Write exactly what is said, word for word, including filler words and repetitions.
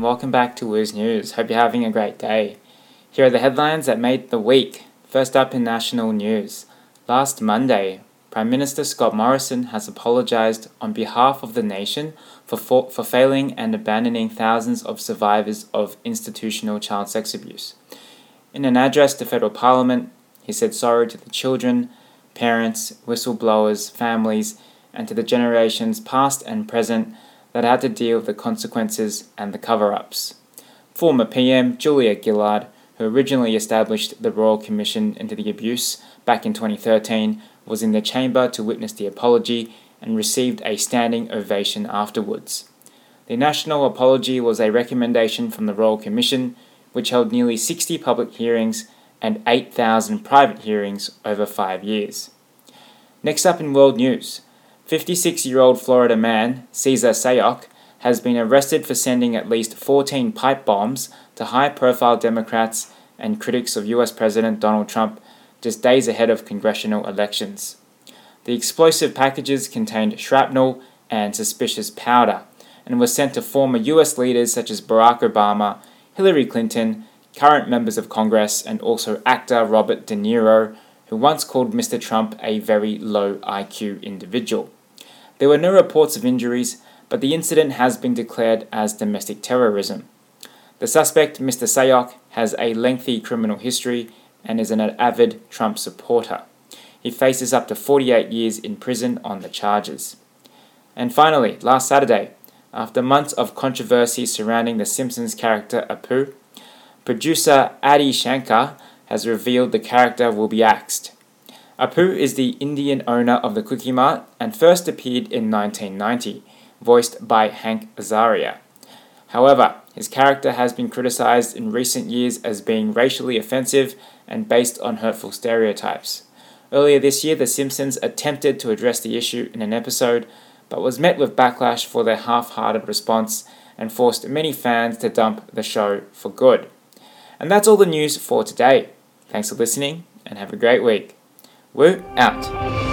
and welcome back to Wiz News. Hope you're having a great day. Here are the headlines that made the week. First up in national news. Last Monday, Prime Minister Scott Morrison has apologised on behalf of the nation for, for for failing and abandoning thousands of survivors of institutional child sex abuse. In an address to federal parliament, he said sorry to the children, parents, whistleblowers, families, and to the generations past and present that had to deal with the consequences and the cover-ups. Former P M Julia Gillard, who originally established the Royal Commission into the Abuse back in twenty thirteen, was in the chamber to witness the apology and received a standing ovation afterwards. The national apology was a recommendation from the Royal Commission, which held nearly sixty public hearings and eight thousand private hearings over five years. Next up in world news, fifty-six-year-old Florida man, Cesar Sayoc, has been arrested for sending at least fourteen pipe bombs to high-profile Democrats and critics of U S President Donald Trump just days ahead of congressional elections. The explosive packages contained shrapnel and suspicious powder and were sent to former U S leaders such as Barack Obama, Hillary Clinton, current members of Congress, and also actor Robert De Niro, who once called Mister Trump a very low I Q individual. There were no reports of injuries, but the incident has been declared as domestic terrorism. The suspect, Mister Sayoc, has a lengthy criminal history and is an avid Trump supporter. He faces up to forty-eight years in prison on the charges. And finally, last Saturday, after months of controversy surrounding the Simpsons character Apu, producer Adi Shankar has revealed the character will be axed. Apu is the Indian owner of the Kwik-E-Mart and first appeared in nineteen ninety, voiced by Hank Azaria. However, his character has been criticized in recent years as being racially offensive and based on hurtful stereotypes. Earlier this year, The Simpsons attempted to address the issue in an episode, but was met with backlash for their half-hearted response and forced many fans to dump the show for good. And that's all the news for today. Thanks for listening and have a great week. Woo out.